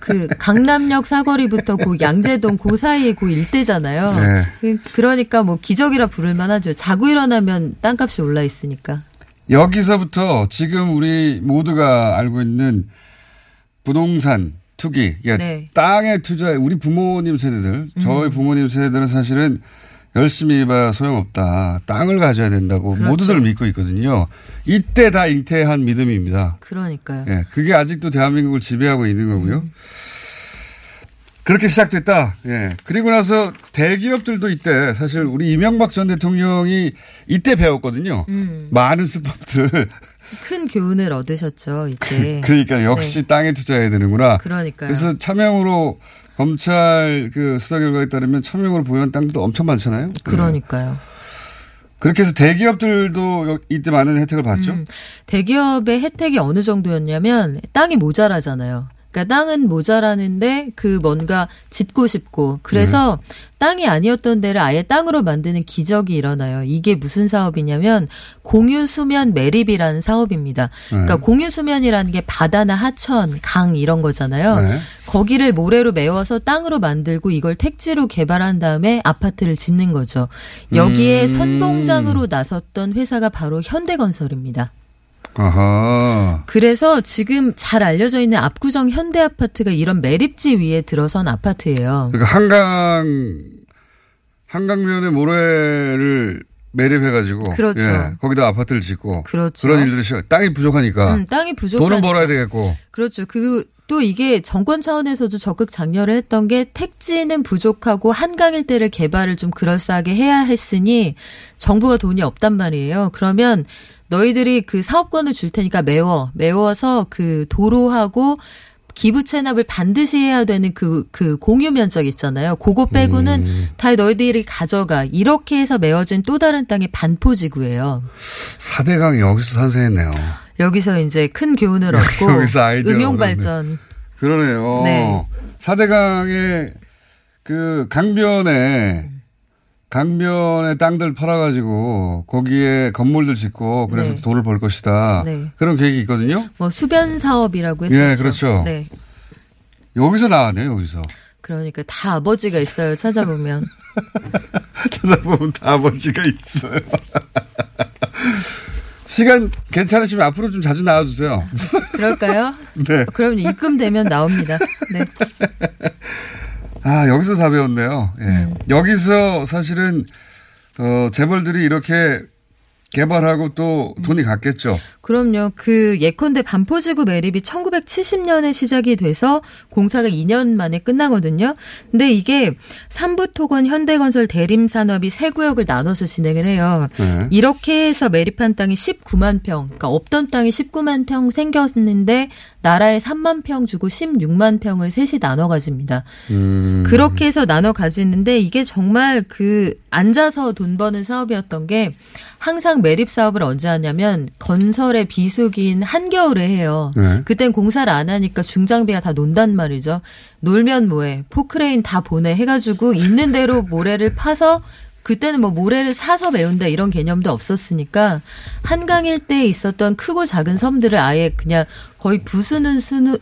그 강남역 사거리부터 고 양재동 고 사이에 고 일대잖아요. 네. 그러니까 뭐 기적이라 부를 만하죠. 자고 일어나면 땅값이 올라 있으니까. 여기서부터 지금 우리 모두가 알고 있는 부동산. 투기. 그러니까 네. 땅에 투자해. 우리 부모님 세대들. 저희 부모님 세대들은 사실은 열심히 해봐야 소용없다. 땅을 가져야 된다고 그렇죠. 모두들 믿고 있거든요. 이때 다 잉태한 믿음입니다. 그러니까요. 예, 그게 아직도 대한민국을 지배하고 있는 거고요. 그렇게 시작됐다. 예. 그리고 나서 대기업들도 이때 사실 우리 이명박 전 대통령이 이때 배웠거든요. 많은 수법들. 큰 교훈을 얻으셨죠. 이때. 그러니까 역시 네. 땅에 투자해야 되는구나. 그러니까요. 그래서 차명으로 검찰 그 수사 결과에 따르면 차명으로 보유한 땅도 엄청 많잖아요. 그러니까요. 그렇게 해서 대기업들도 이때 많은 혜택을 받죠. 대기업의 혜택이 어느 정도였냐면 땅이 모자라잖아요. 그러니까 땅은 모자라는데 그 뭔가 짓고 싶고 그래서 땅이 아니었던 데를 아예 땅으로 만드는 기적이 일어나요. 이게 무슨 사업이냐면 공유수면 매립이라는 사업입니다. 그러니까 공유수면이라는 게 바다나 하천, 강 이런 거잖아요. 거기를 모래로 메워서 땅으로 만들고 이걸 택지로 개발한 다음에 아파트를 짓는 거죠. 여기에 선봉장으로 나섰던 회사가 바로 현대건설입니다. 아하. 그래서 지금 잘 알려져 있는 압구정 현대아파트가 이런 매립지 위에 들어선 아파트예요. 그러니까 한강면에 모래를 매립해가지고 그렇죠. 예, 거기다 아파트를 짓고 그렇죠. 그런 일들이 땅이 부족하니까 땅이 부족하니까 돈은 벌어야 되겠고 그렇죠. 또 이게 정권 차원에서도 적극 장려를 했던 게 택지는 부족하고 한강 일대를 개발을 좀 그럴싸하게 해야 했으니 정부가 돈이 없단 말이에요. 그러면 너희들이 그 사업권을 줄 테니까 메워서 그 도로하고 기부 체납을 반드시 해야 되는 그 공유 면적 있잖아요. 그거 빼고는 다 너희들이 가져가. 이렇게 해서 메워진 또 다른 땅이 반포지구예요. 4대강이 여기서 탄생했네요. 여기서 이제 큰 교훈을 얻고 응용 발전. 그러네요. 네. 4대강의 그 강변에 땅들 팔아가지고 거기에 건물들 짓고 그래서 네. 돈을 벌 것이다. 네. 그런 계획이 있거든요. 뭐 수변 사업이라고 했었죠. 네, 그렇죠. 네. 여기서 나왔네요, 여기서. 그러니까 다 아버지가 있어요. 찾아보면. 찾아보면 다 아버지가 있어요. 시간 괜찮으시면 앞으로 좀 자주 나와주세요. 그럴까요? 네. 그럼 입금되면 나옵니다. 네. 아, 여기서 다 배웠네요. 예. 여기서 사실은, 재벌들이 이렇게 개발하고 또 돈이 갔겠죠. 그럼요. 예컨대 반포지구 매립이 1970년에 시작이 돼서 공사가 2년 만에 끝나거든요. 근데 이게 삼부토건 현대건설 대림산업이 세 구역을 나눠서 진행을 해요. 이렇게 해서 매립한 땅이 19만 평, 그러니까 없던 땅이 19만 평 생겼는데 나라에 3만 평 주고 16만 평을 셋이 나눠 가집니다. 그렇게 해서 나눠 가지는데 이게 정말 앉아서 돈 버는 사업이었던 게 항상 매립 사업을 언제 하냐면 건설의 비수기인 한겨울에 해요. 네. 그땐 공사를 안 하니까 중장비가 다 논단 말이죠. 놀면 뭐해. 포크레인 다 보내 해가지고 있는 대로 모래를 파서 그때는 뭐 모래를 사서 메운다 이런 개념도 없었으니까 한강 일대에 있었던 크고 작은 섬들을 아예 그냥 거의 부수는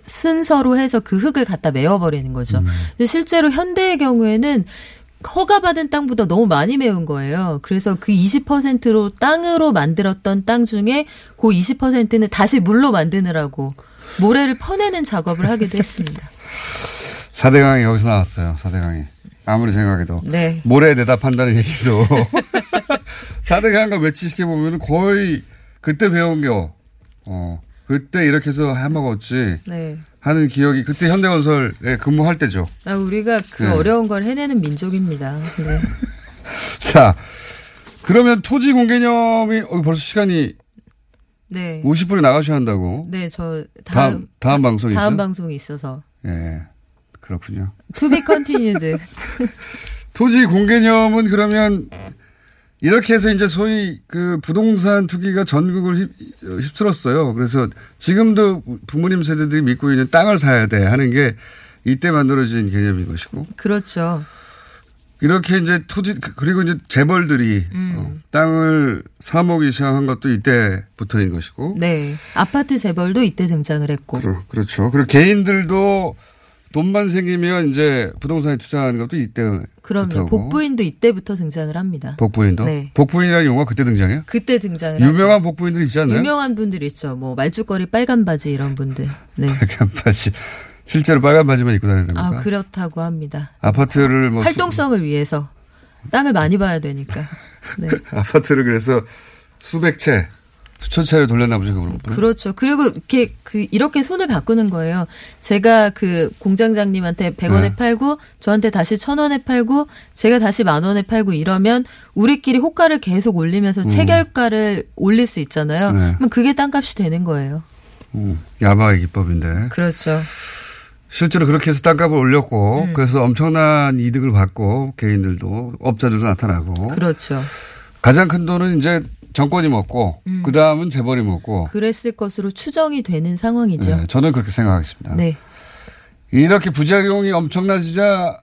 순서로 해서 그 흙을 갖다 메워버리는 거죠. 실제로 현대의 경우에는 허가받은 땅보다 너무 많이 메운 거예요. 그래서 그 20%로 땅으로 만들었던 땅 중에 그 20%는 다시 물로 만드느라고 모래를 퍼내는 작업을 하기도 했습니다. 4대강이 여기서 나왔어요. 4대강이. 아무리 생각해도. 네. 모래에 대답한다는 얘기도. 4대강과 매치시켜보면 거의 그때 배운 게 그때 이렇게 해서 해먹었지. 네. 하는 기억이 그때 현대건설에 근무할 때죠. 우리가 어려운 걸 해내는 민족입니다. 네. 자, 그러면 토지 공개념이 벌써 시간이 네. 50분에 나가셔야 한다고. 네, 저 다음 방송이 있어요? 다음 방송이 있어서. 네, 그렇군요. To be continued. 토지 공개념은 그러면 이렇게 해서 이제 소위 부동산 투기가 전국을 휩쓸었어요. 그래서 지금도 부모님 세대들이 믿고 있는 땅을 사야 돼 하는 게 이때 만들어진 개념인 것이고. 그렇죠. 이렇게 이제 그리고 이제 재벌들이 땅을 사모기 시작한 것도 이때부터인 것이고. 네. 아파트 재벌도 이때 등장을 했고. 그렇죠. 그리고 개인들도 돈만 생기면 이제 부동산에 투자하는 것도 이때부터. 그럼요. 복부인도 이때부터 등장을 합니다. 복부인도? 네. 복부인이라는 용어가 그때 등장해요? 그때 등장을 하죠. 유명한 복부인들 있지 않나요? 유명한 분들 있죠. 뭐 말죽거리 빨간 바지 이런 분들. 네. 빨간 바지. 실제로 빨간 바지만 입고 다니는 겁니까? 아, 그렇다고 합니다. 아파트를 활동성을 위해서. 땅을 많이 봐야 되니까. 네. 아파트를 그래서 수백 채, 수천 채를 돌렸나 보죠, 그런 분. 그렇죠. 그리고 이렇게 이렇게 손을 바꾸는 거예요. 제가 그 공장장님한테 100원에 네. 팔고 저한테 다시 1,000원에 팔고 제가 다시 10,000원에 팔고 이러면 우리끼리 호가를 계속 올리면서 체결가를 올릴 수 있잖아요. 네. 그럼 그게 땅값이 되는 거예요. 야마의 기법인데. 그렇죠. 실제로 그렇게 해서 땅값을 올렸고 그래서 엄청난 이득을 받고 개인들도 업자들도 나타나고. 그렇죠. 가장 큰 돈은 이제 정권이 먹고 그다음은 재벌이 먹고. 그랬을 것으로 추정이 되는 상황이죠. 네, 저는 그렇게 생각하겠습니다. 네. 이렇게 부작용이 엄청나지자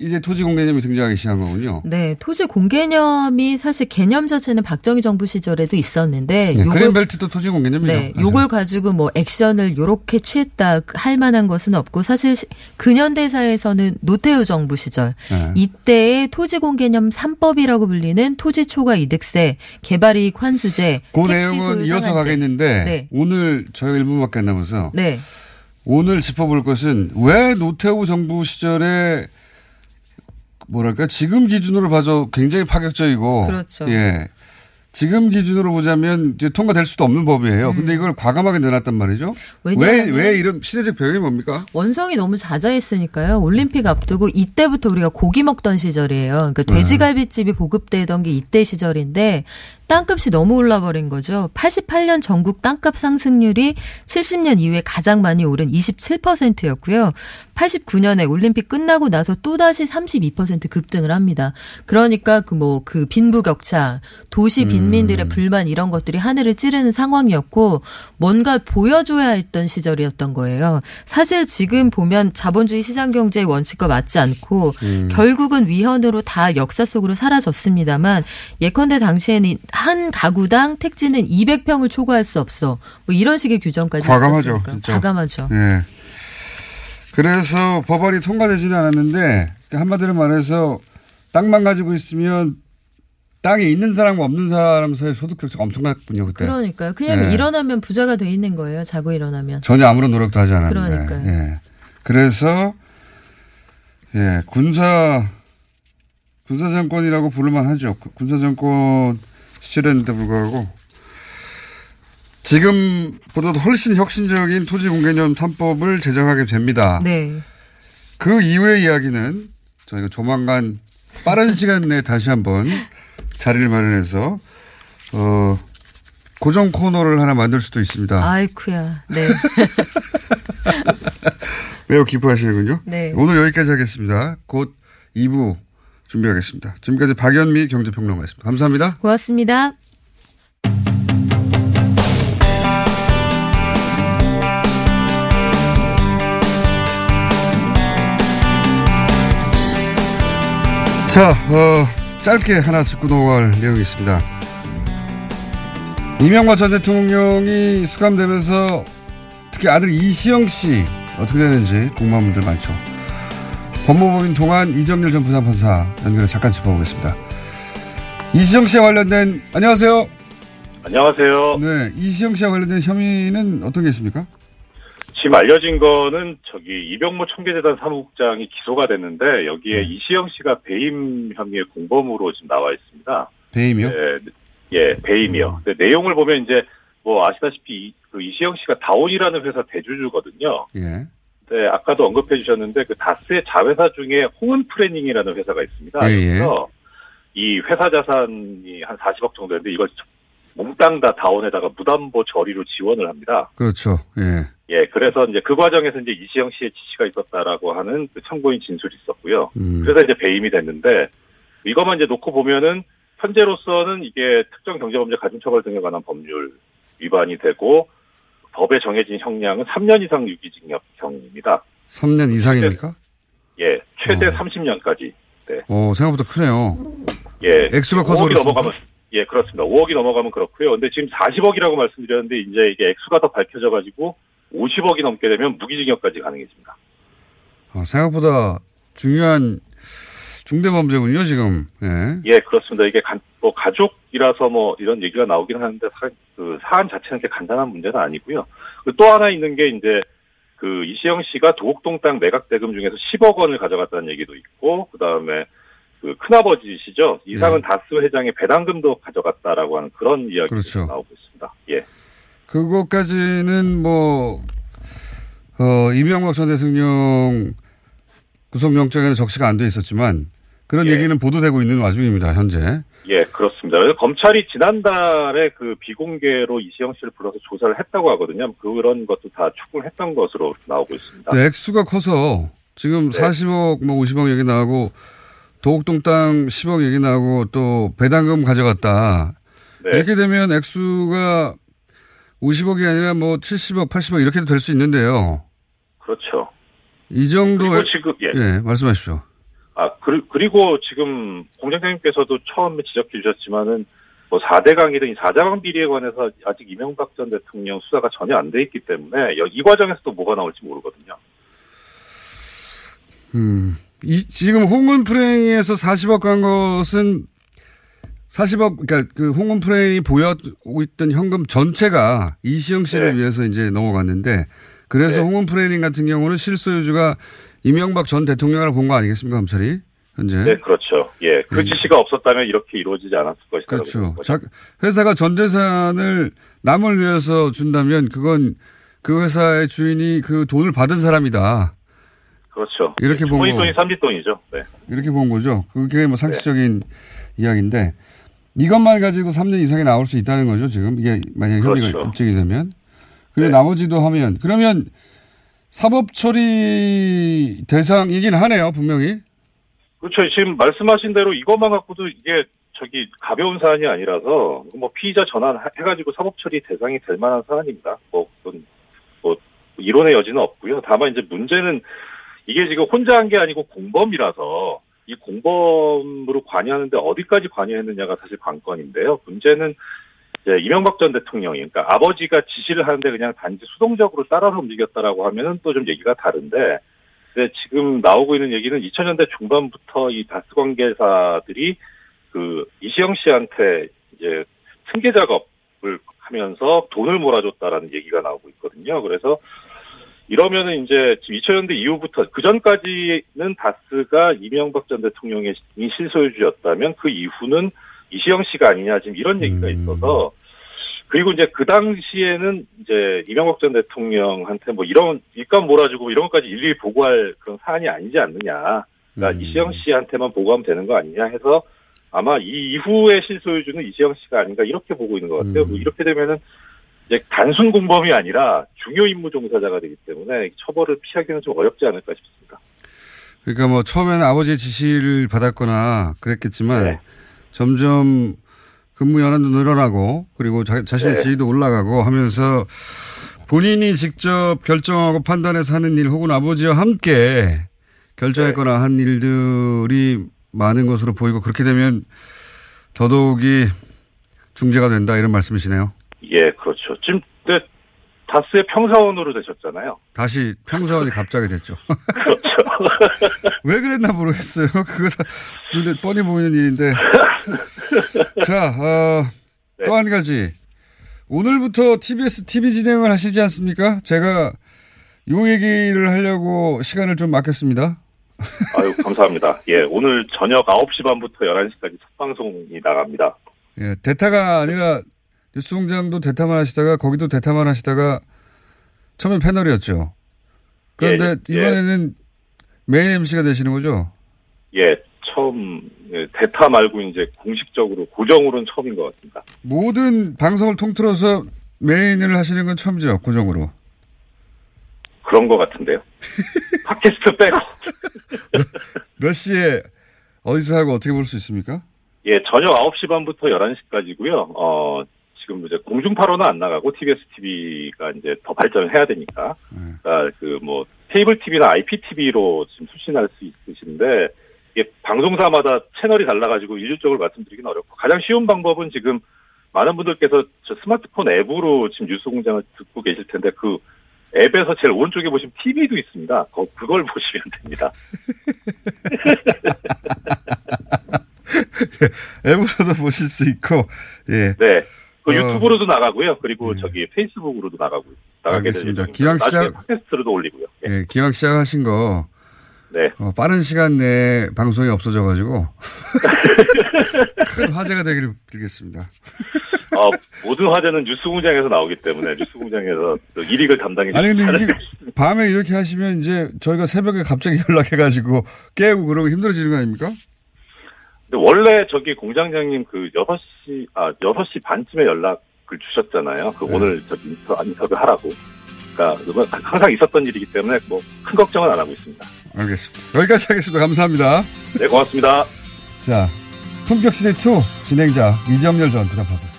이제 토지 공개념이 등장하기 시작한 거군요. 네. 토지 공개념이 사실 개념 자체는 박정희 정부 시절에도 있었는데. 네, 그린벨트도 토지 공개념이죠. 네. 요걸 가지고 뭐 액션을 요렇게 취했다 할 만한 것은 없고 사실 근현대사에서는 노태우 정부 시절. 네. 이때의 토지 공개념 3법이라고 불리는 토지 초과 이득세, 개발이익 환수제, 그 내용은 소유상한제. 이어서 가겠는데 네. 오늘 저희 1분밖에 안 남아서 네. 오늘 짚어볼 것은 왜 노태우 정부 시절에 뭐랄까 지금 기준으로 봐도 굉장히 파격적이고 그렇죠. 예. 지금 기준으로 보자면 이제 통과될 수도 없는 법이에요. 근데 이걸 과감하게 내놨단 말이죠. 왜 이런 시대적 배경이 뭡니까? 원성이 너무 자자했으니까요. 올림픽 앞두고 이때부터 우리가 고기 먹던 시절이에요. 그러니까 돼지갈비집이 보급되던 게 이때 시절인데 땅값이 너무 올라버린 거죠. 88년 전국 땅값 상승률이 70년 이후에 가장 많이 오른 27%였고요. 89년에 올림픽 끝나고 나서 또다시 32% 급등을 합니다. 그러니까 그 빈부격차, 도시 빈민들의 불만 이런 것들이 하늘을 찌르는 상황이었고 뭔가 보여줘야 했던 시절이었던 거예요. 사실 지금 보면 자본주의 시장경제의 원칙과 맞지 않고 결국은 위헌으로 다 역사 속으로 사라졌습니다만 예컨대 당시에는 한 가구당 택지는 200평을 초과할 수 없어. 뭐 이런 식의 규정까지 있었으니까. 과감하죠. 네. 그래서 법안이 통과되지는 않았는데 한마디로 말해서 땅만 가지고 있으면 땅이 있는 사람과 없는 사람 사이의 소득 격차가 엄청났군요. 그때. 그러니까요. 그냥 네. 일어나면 부자가 돼 있는 거예요. 자고 일어나면. 전혀 아무런 노력도 하지 않았는데. 그러니까요. 예. 그래서 예, 군사정권이라고 부를만 하죠. 군사정권 시절에도 불구하고 지금보다도 훨씬 혁신적인 토지공개념 3법을 제정하게 됩니다. 네. 그 이후의 이야기는 저희가 조만간 빠른 시간 내에 다시 한번 자리를 마련해서 고정 코너를 하나 만들 수도 있습니다. 아이쿠야. 네. 매우 기뻐하시는군요. 네. 오늘 여기까지 하겠습니다. 곧 2부. 준비하겠습니다. 지금까지 박연미 경제평론가였습니다. 감사합니다. 고맙습니다. 자, 짧게 하나 짚고 넘어갈 내용이 있습니다. 이명박 전 대통령이 수감되면서 특히 아들 이시영 씨 어떻게 되는지 궁금한 분들 많죠. 법무법인 동안 이정렬 전 부산판사 연결해 잠깐 짚어보겠습니다. 이시영 씨와 관련된 안녕하세요. 안녕하세요. 네, 이시영 씨와 관련된 혐의는 어떤 게 있습니까? 지금 알려진 거는 이병모 청계재단 사무국장이 기소가 됐는데 여기에 이시영 씨가 배임 혐의의 공범으로 지금 나와 있습니다. 배임이요? 예, 배임이요. 근데 내용을 보면 이제 뭐 아시다시피 이시영 씨가 다온이라는 회사 대주주거든요. 예. 네, 아까도 언급해 주셨는데 그 다스의 자회사 중에 홍은프레닝이라는 회사가 있습니다. 그래서 이 회사 자산이 한 40억 정도 되는데 이걸 몽땅 다 다운에다가 무담보 저리로 지원을 합니다. 그렇죠. 예. 예, 그래서 이제 그 과정에서 이제 이시영 씨의 지시가 있었다라고 하는 그 참고인 진술이 있었고요. 그래서 이제 배임이 됐는데 이것만 이제 놓고 보면은 현재로서는 이게 특정 경제범죄 가중처벌 등에 관한 법률 위반이 되고 법에 정해진 형량은 3년 이상 유기징역형입니다. 3년 이상입니까? 예, 최대 30년까지. 네. 오, 생각보다 크네요. 예, 액수가 커서 5억이 넘어가면 예, 그렇습니다. 5억이 넘어가면 그렇고요. 근데 지금 40억이라고 말씀드렸는데 이제 이게 액수가 더 밝혀져 가지고 50억이 넘게 되면 무기징역까지 가능해집니다. 아, 생각보다 중요한 중대범죄군요, 지금. 예. 예, 그렇습니다. 이게 뭐 가족이라서 뭐 이런 얘기가 나오긴 하는데 그 사안 자체는 그렇게 간단한 문제는 아니고요. 또 하나 있는 게 이제 그 이시영 씨가 도곡동 땅 매각 대금 중에서 10억 원을 가져갔다는 얘기도 있고, 그 다음에 그 큰아버지시죠. 이상은 다스 회장의 배당금도 가져갔다라고 하는 그런 이야기가 그렇죠. 나오고 있습니다. 예. 그것까지는 뭐 이명박 전 대통령 구속영장에는 적시가 안 돼 있었지만 그런 예. 얘기는 보도되고 있는 와중입니다. 현재. 예, 그렇습니다. 그래서 검찰이 지난달에 그 비공개로 이시영 씨를 불러서 조사를 했다고 하거든요. 그런 것도 다 축구를 했던 것으로 나오고 있습니다. 네, 액수가 커서 지금 네. 40억, 뭐 50억 얘기 나오고 도곡동 땅 10억 얘기 나오고 또 배당금 가져갔다. 네. 이렇게 되면 액수가 50억이 아니라 뭐 70억, 80억 이렇게도 될 수 있는데요. 그렇죠. 이 정도의 지금 예. 예, 말씀하십시오. 그리고 지금 공장장님께서도 처음에 지적해 주셨지만은 뭐 4대강이든 4대강 비리에 관해서 아직 이명박 전 대통령 수사가 전혀 안 돼 있기 때문에 이 과정에서도 뭐가 나올지 모르거든요. 지금 홍은프레닝에서 40억 간 것은 40억, 그러니까 그 홍은프레닝이 보유하고 있던 현금 전체가 이시영 씨를 네. 위해서 이제 넘어갔는데 그래서 네. 홍은프레닝 같은 경우는 실소유주가 이명박 전 대통령을 본 거 아니겠습니까, 검찰이? 현재. 네, 그렇죠. 예. 그 지시가 없었다면 이렇게 이루어지지 않았을 것이다. 그렇죠. 회사가 전 재산을 남을 위해서 준다면 그건 그 회사의 주인이 그 돈을 받은 사람이다. 그렇죠. 이렇게 본 거죠. 초인돈이 삼짓돈이죠. 네. 이렇게 본 거죠. 그게 뭐 상식적인 네. 이야기인데 이것만 가지고 3년 이상이 나올 수 있다는 거죠, 지금. 이게 만약에 혐의가 그렇죠. 입증이 되면. 그리고 네. 나머지도 하면. 그러면 사법처리 대상이긴 하네요, 분명히. 그렇죠. 지금 말씀하신 대로 이것만 갖고도 이게 가벼운 사안이 아니라서 뭐 피의자 전환 해가지고 사법처리 대상이 될 만한 사안입니다. 뭐 이론의 여지는 없고요. 다만 이제 문제는 이게 지금 혼자 한 게 아니고 공범이라서 이 공범으로 관여하는데 어디까지 관여했느냐가 사실 관건인데요. 문제는 이명박 전 대통령이, 그러니까 아버지가 지시를 하는데 그냥 단지 수동적으로 따라서 움직였다라고 하면은 또 좀 얘기가 다른데, 근데 지금 나오고 있는 얘기는 2000년대 중반부터 이 다스 관계사들이 그 이시영 씨한테 이제 승계 작업을 하면서 돈을 몰아줬다라는 얘기가 나오고 있거든요. 그래서 이러면은 이제 지금 2000년대 이후부터 그 전까지는 다스가 이명박 전 대통령의 실소유주였다면 그 이후는 이시영 씨가 아니냐 지금 이런 얘기가 있어서 그리고 이제 그 당시에는 이제 이명박 전 대통령한테 뭐 이런 입값 몰아주고 이런 것까지 일일이 보고할 그런 사안이 아니지 않느냐. 그러니까 이시영 씨한테만 보고하면 되는 거 아니냐 해서 아마 이 이후의 실소유주는 이시영 씨가 아닌가 이렇게 보고 있는 것 같아요. 뭐 이렇게 되면은 이제 단순 공범이 아니라 중요 임무 종사자가 되기 때문에 처벌을 피하기는 좀 어렵지 않을까 싶습니다. 그러니까 뭐 처음에는 아버지의 지시를 받았거나 그랬겠지만 네. 점점 근무 연한도 늘어나고 그리고 자신의 네. 지위도 올라가고 하면서 본인이 직접 결정하고 판단해서 하는 일 혹은 아버지와 함께 결정했거나 네. 한 일들이 많은 것으로 보이고 그렇게 되면 더더욱이 중재가 된다 이런 말씀이시네요. 예, 그렇죠. 지금 다스의 평사원으로 되셨잖아요. 다시 평사원이 갑자기 됐죠. 그렇죠. 왜 그랬나 모르겠어요. 그거 눈에 뻔히 보이는 일인데. 자, 네. 또 한 가지. 오늘부터 TBS TV 진행을 하시지 않습니까? 제가 요 얘기를 하려고 시간을 좀 맡겼습니다. 아유, 감사합니다. 예, 오늘 저녁 9시 반부터 11시까지 첫 방송이 나갑니다. 예, 대타가 아니라 뉴스공장도 대타만 하시다가 거기도 대타만 하시다가 처음엔 패널이었죠. 그런데 예, 이번에는 예. 메인 MC가 되시는 거죠? 예, 처음 대타 말고 이제 공식적으로 고정으로는 처음인 것 같습니다. 모든 방송을 통틀어서 메인을 하시는 건 처음이죠, 고정으로? 그런 것 같은데요. 팟캐스트 빼고. 몇 시에 어디서 하고 어떻게 볼 수 있습니까? 예, 저녁 9시 반부터 11시까지고요. 지금 이제 공중파로는 안 나가고 TBS TV가 이제 더 발전을 해야 되니까 그 뭐 케이블 TV나 IPTV로 지금 수신할 수 있으신데 이게 방송사마다 채널이 달라가지고 일률적으로 말씀드리기는 어렵고 가장 쉬운 방법은 지금 많은 분들께서 저 스마트폰 앱으로 지금 뉴스공장을 듣고 계실 텐데 그 앱에서 제일 오른쪽에 보시면 TV도 있습니다. 그걸 보시면 됩니다. 앱으로도 보실 수 있고 예. 네. 유튜브로도 나가고요. 그리고 네. 저기 페이스북으로도 나가게 되죠. 알겠습니다. 기왕 시작 팟캐스트로도 올리고요. 예, 네. 기왕 시작하신 거 네. 빠른 시간 내에 방송이 없어져가지고 큰 화제가 되기를 빌겠습니다. 모든 화제는 뉴스공장에서 나오기 때문에 뉴스공장에서 일익을 담당해 주시면. 아니 근데 밤에 이렇게 하시면 이제 저희가 새벽에 갑자기 연락해가지고 깨우고 그러고 힘들어지는 거 아닙니까? 근데 원래 저기 공장장님 6시 반쯤에 연락을 주셨잖아요. 네. 오늘 저기 인터뷰 하라고. 그러니까 항상 있었던 일이기 때문에 뭐 큰 걱정은 안 하고 있습니다. 알겠습니다. 여기까지 하겠습니다. 감사합니다. 네, 고맙습니다. 자, 품격시대2 진행자 이정렬 전 부장판사.